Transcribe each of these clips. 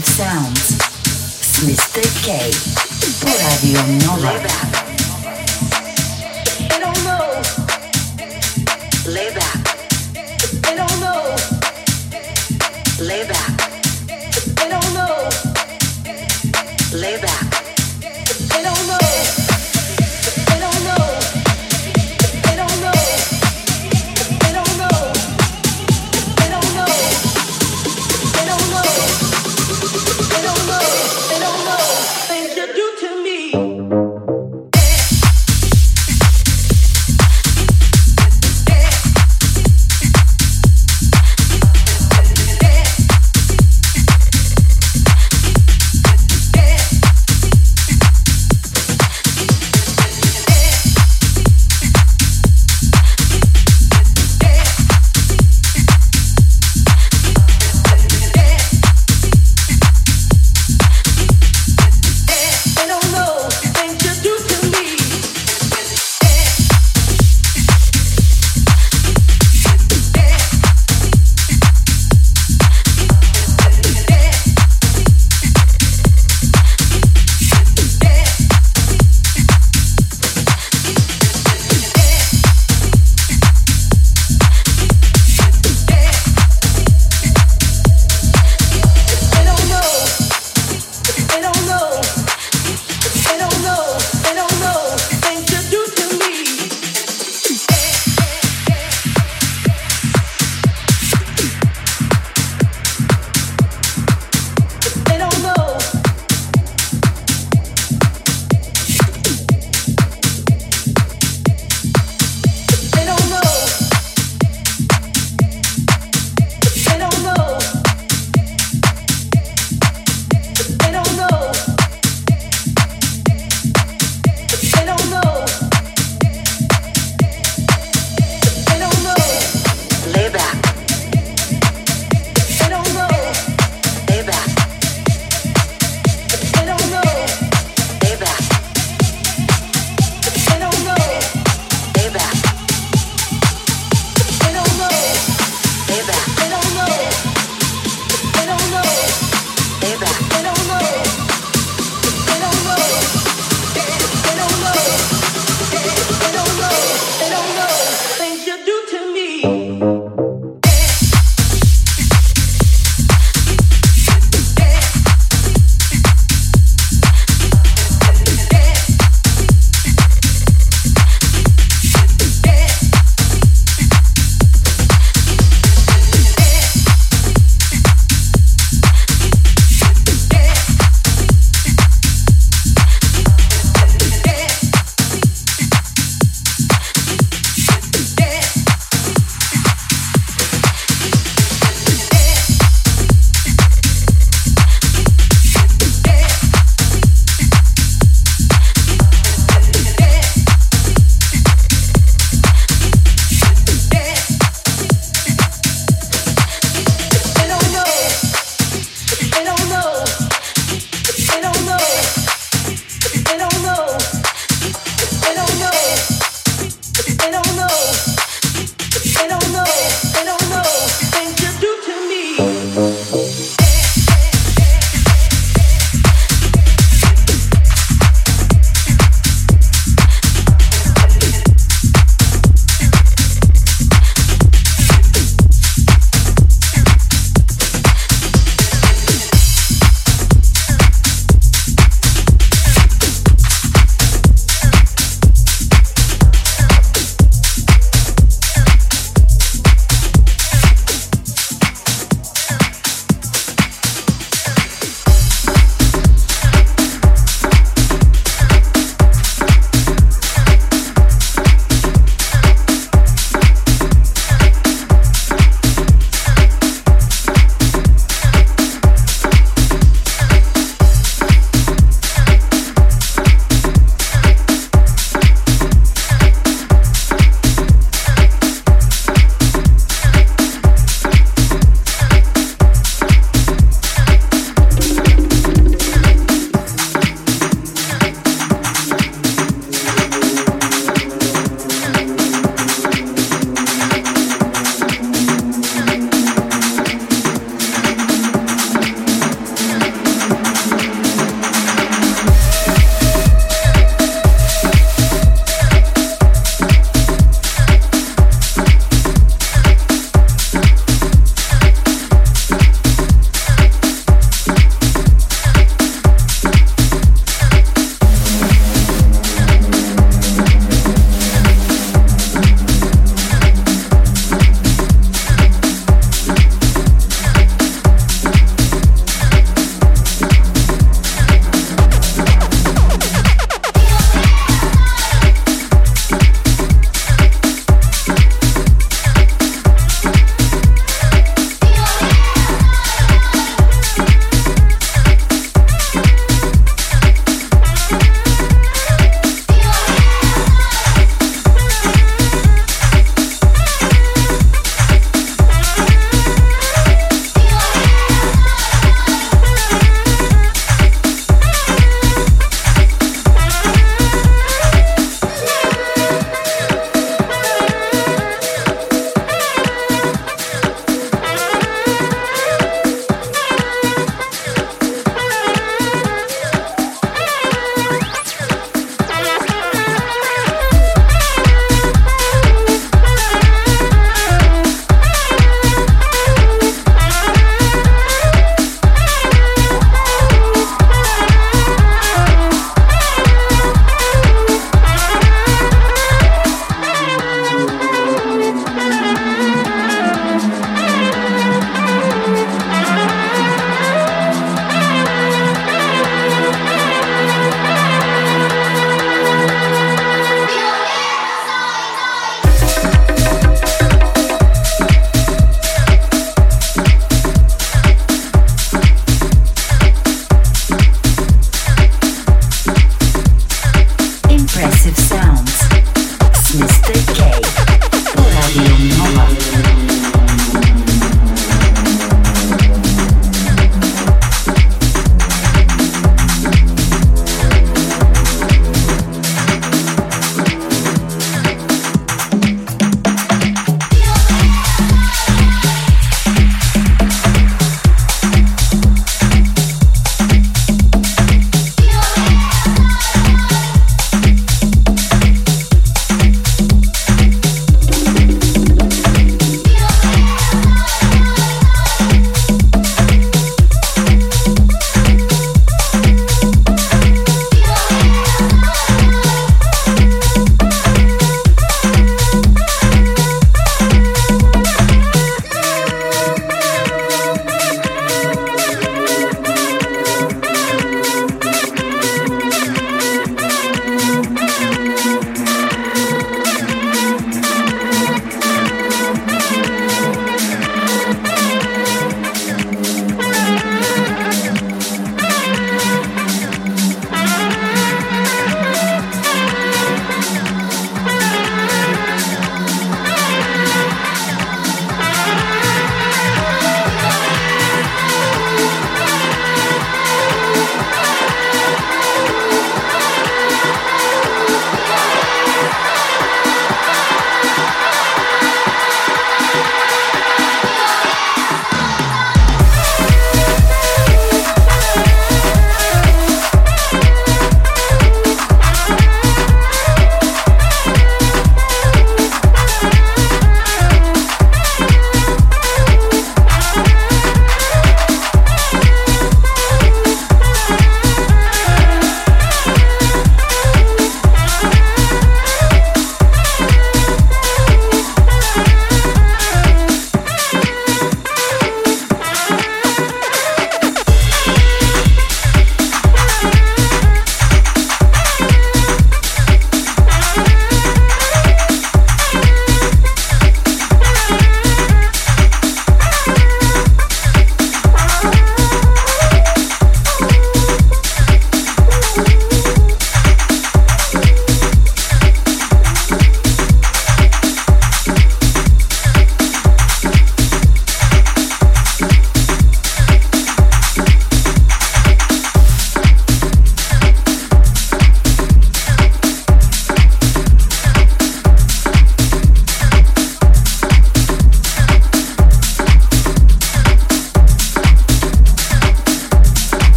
progressive sounds. Mr. K por Radio Nova. They don't know. Lay back. They don't know. Lay back. They don't know. Lay back. They don't know. They don't know. They don't know. They don't know. They don't know. They don't know. They don't know. They don't know. Things you do to me.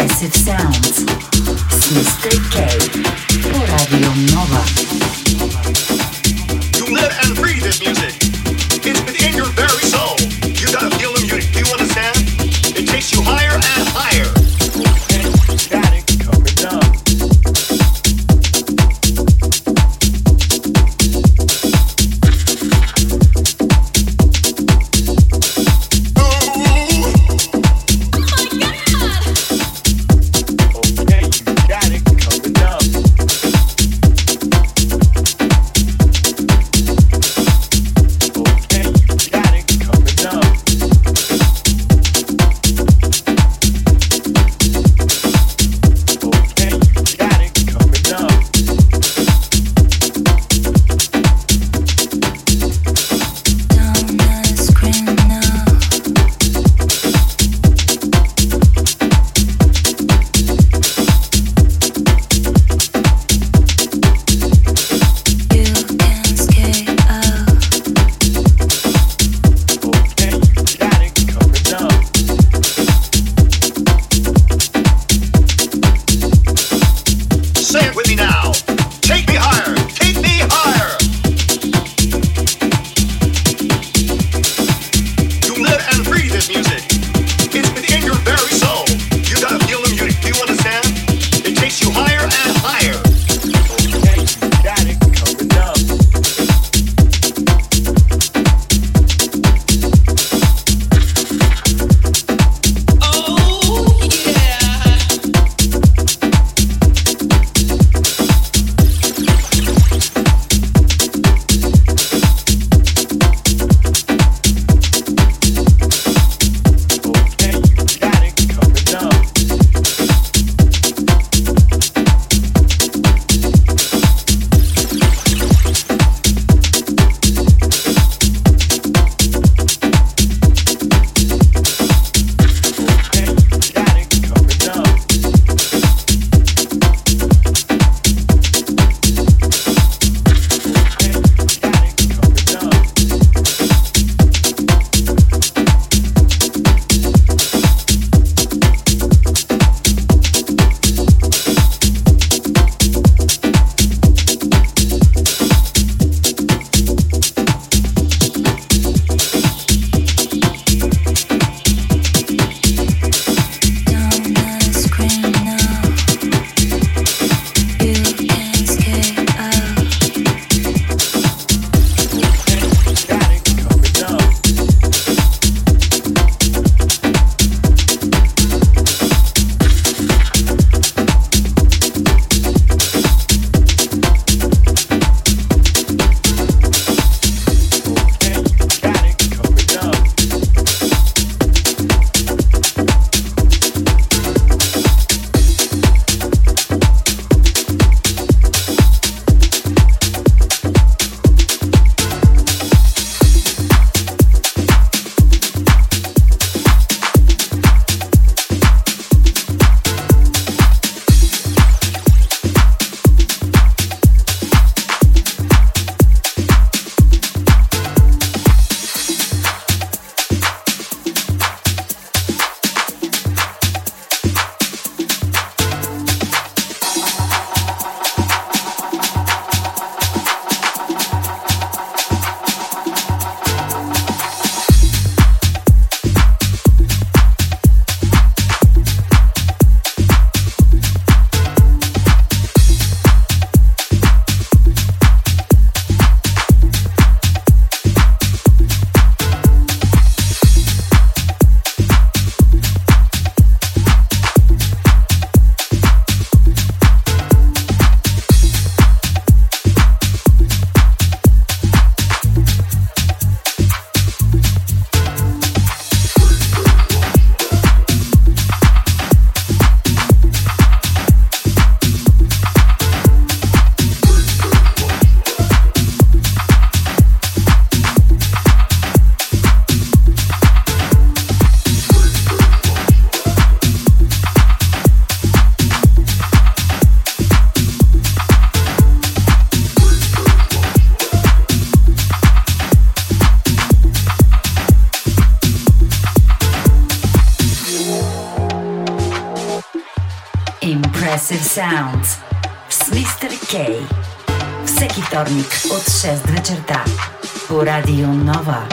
impressive sounds. Mr. K for Radio Nova. You live and breathe this music. It's within your very soul. You gotta feel the music. Do you understand? It takes you higher and higher. Progressive Sounds с Mr. K. Всеки вторник от 6 вечерта по Радио Нова.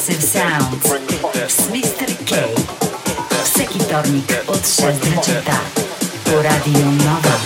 Progressive Sounds с Mr. K. Всеки вторник от 6 вечерта по Радио Нова.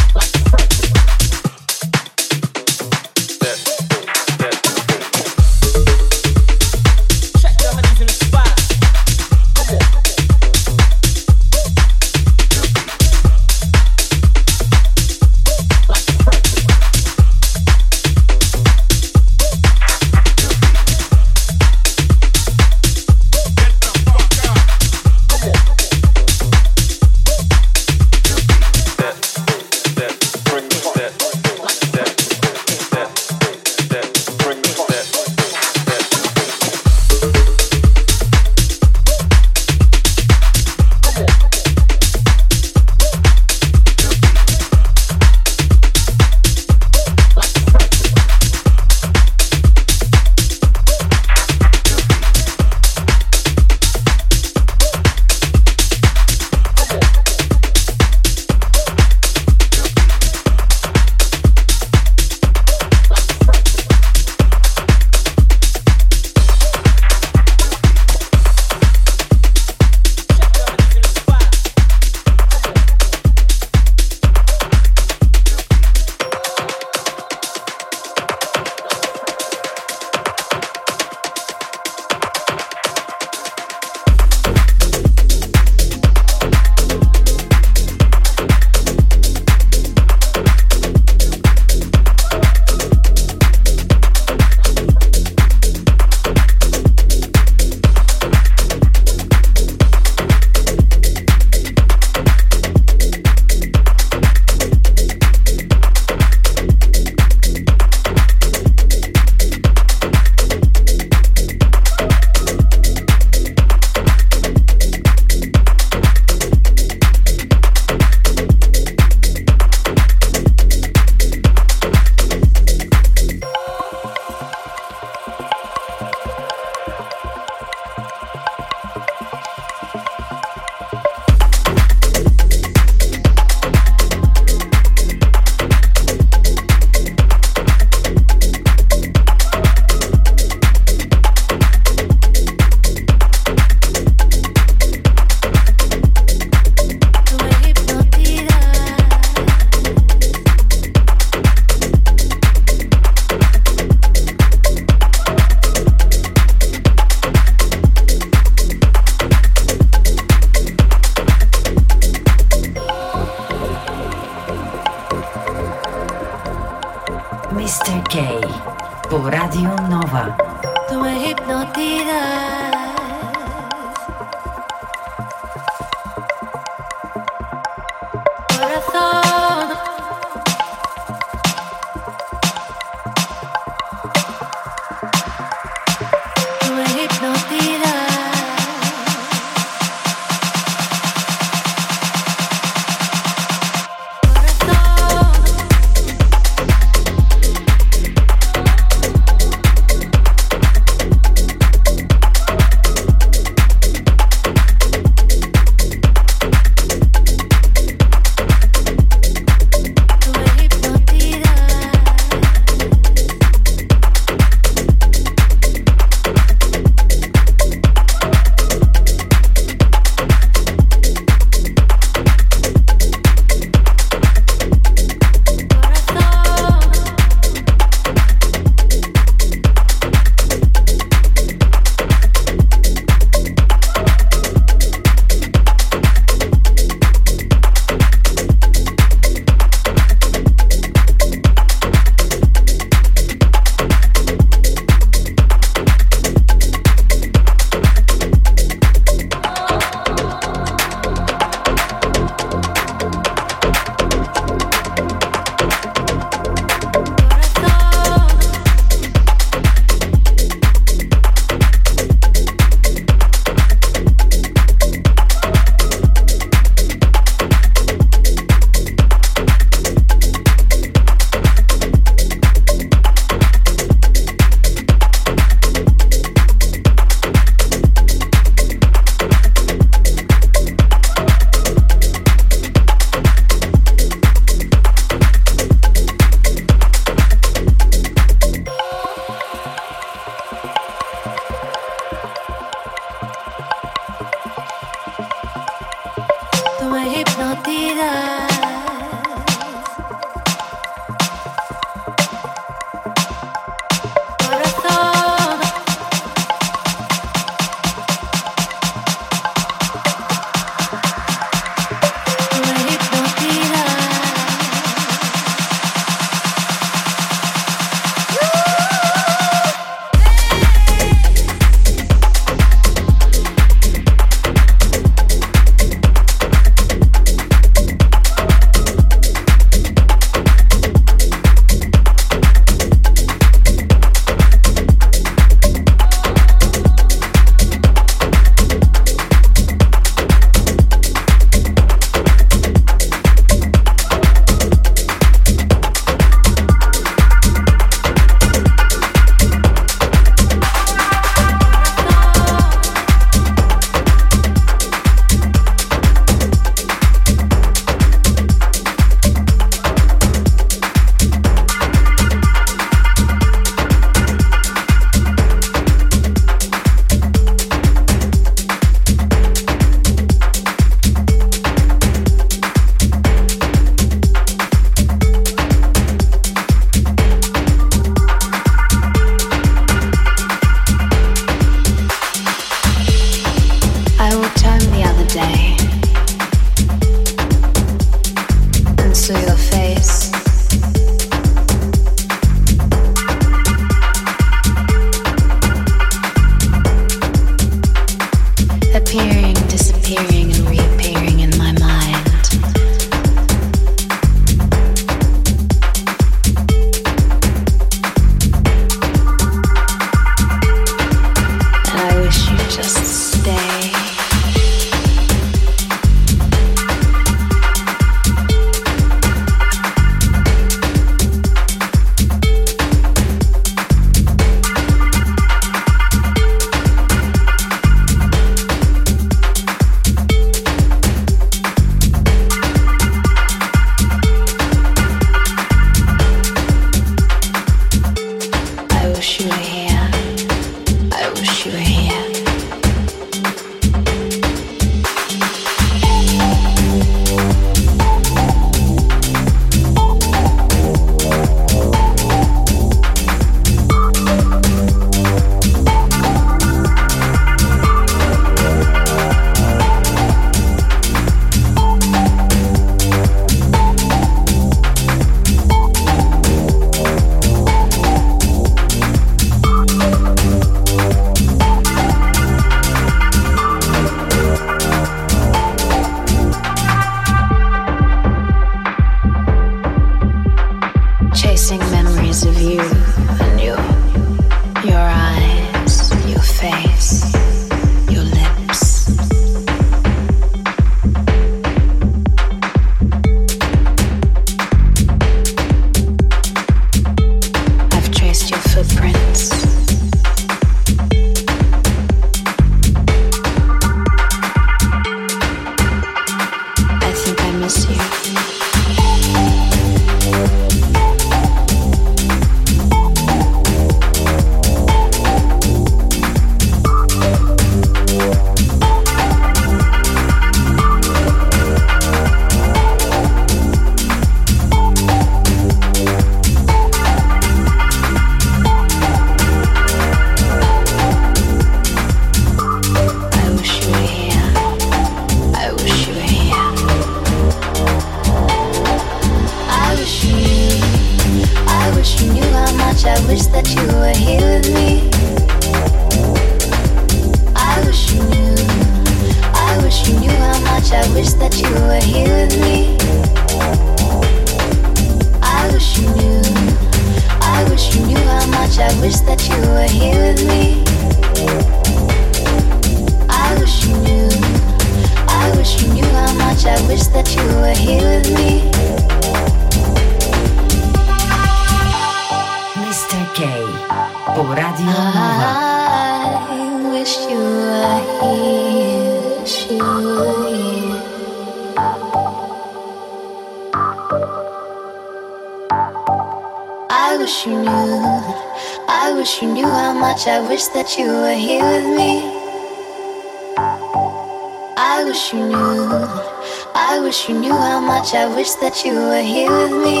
I I wish you knew, I wish you knew how much I wish that you were here with me.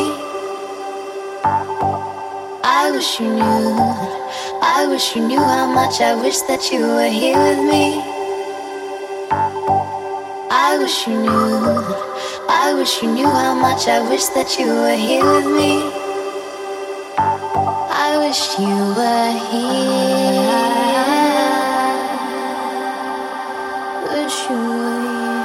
I wish you knew, I wish you knew how much I wish that you were here with me. I wish you knew, I wish you knew how much I wish that you were here with me. I wish you were here. Wish you were here.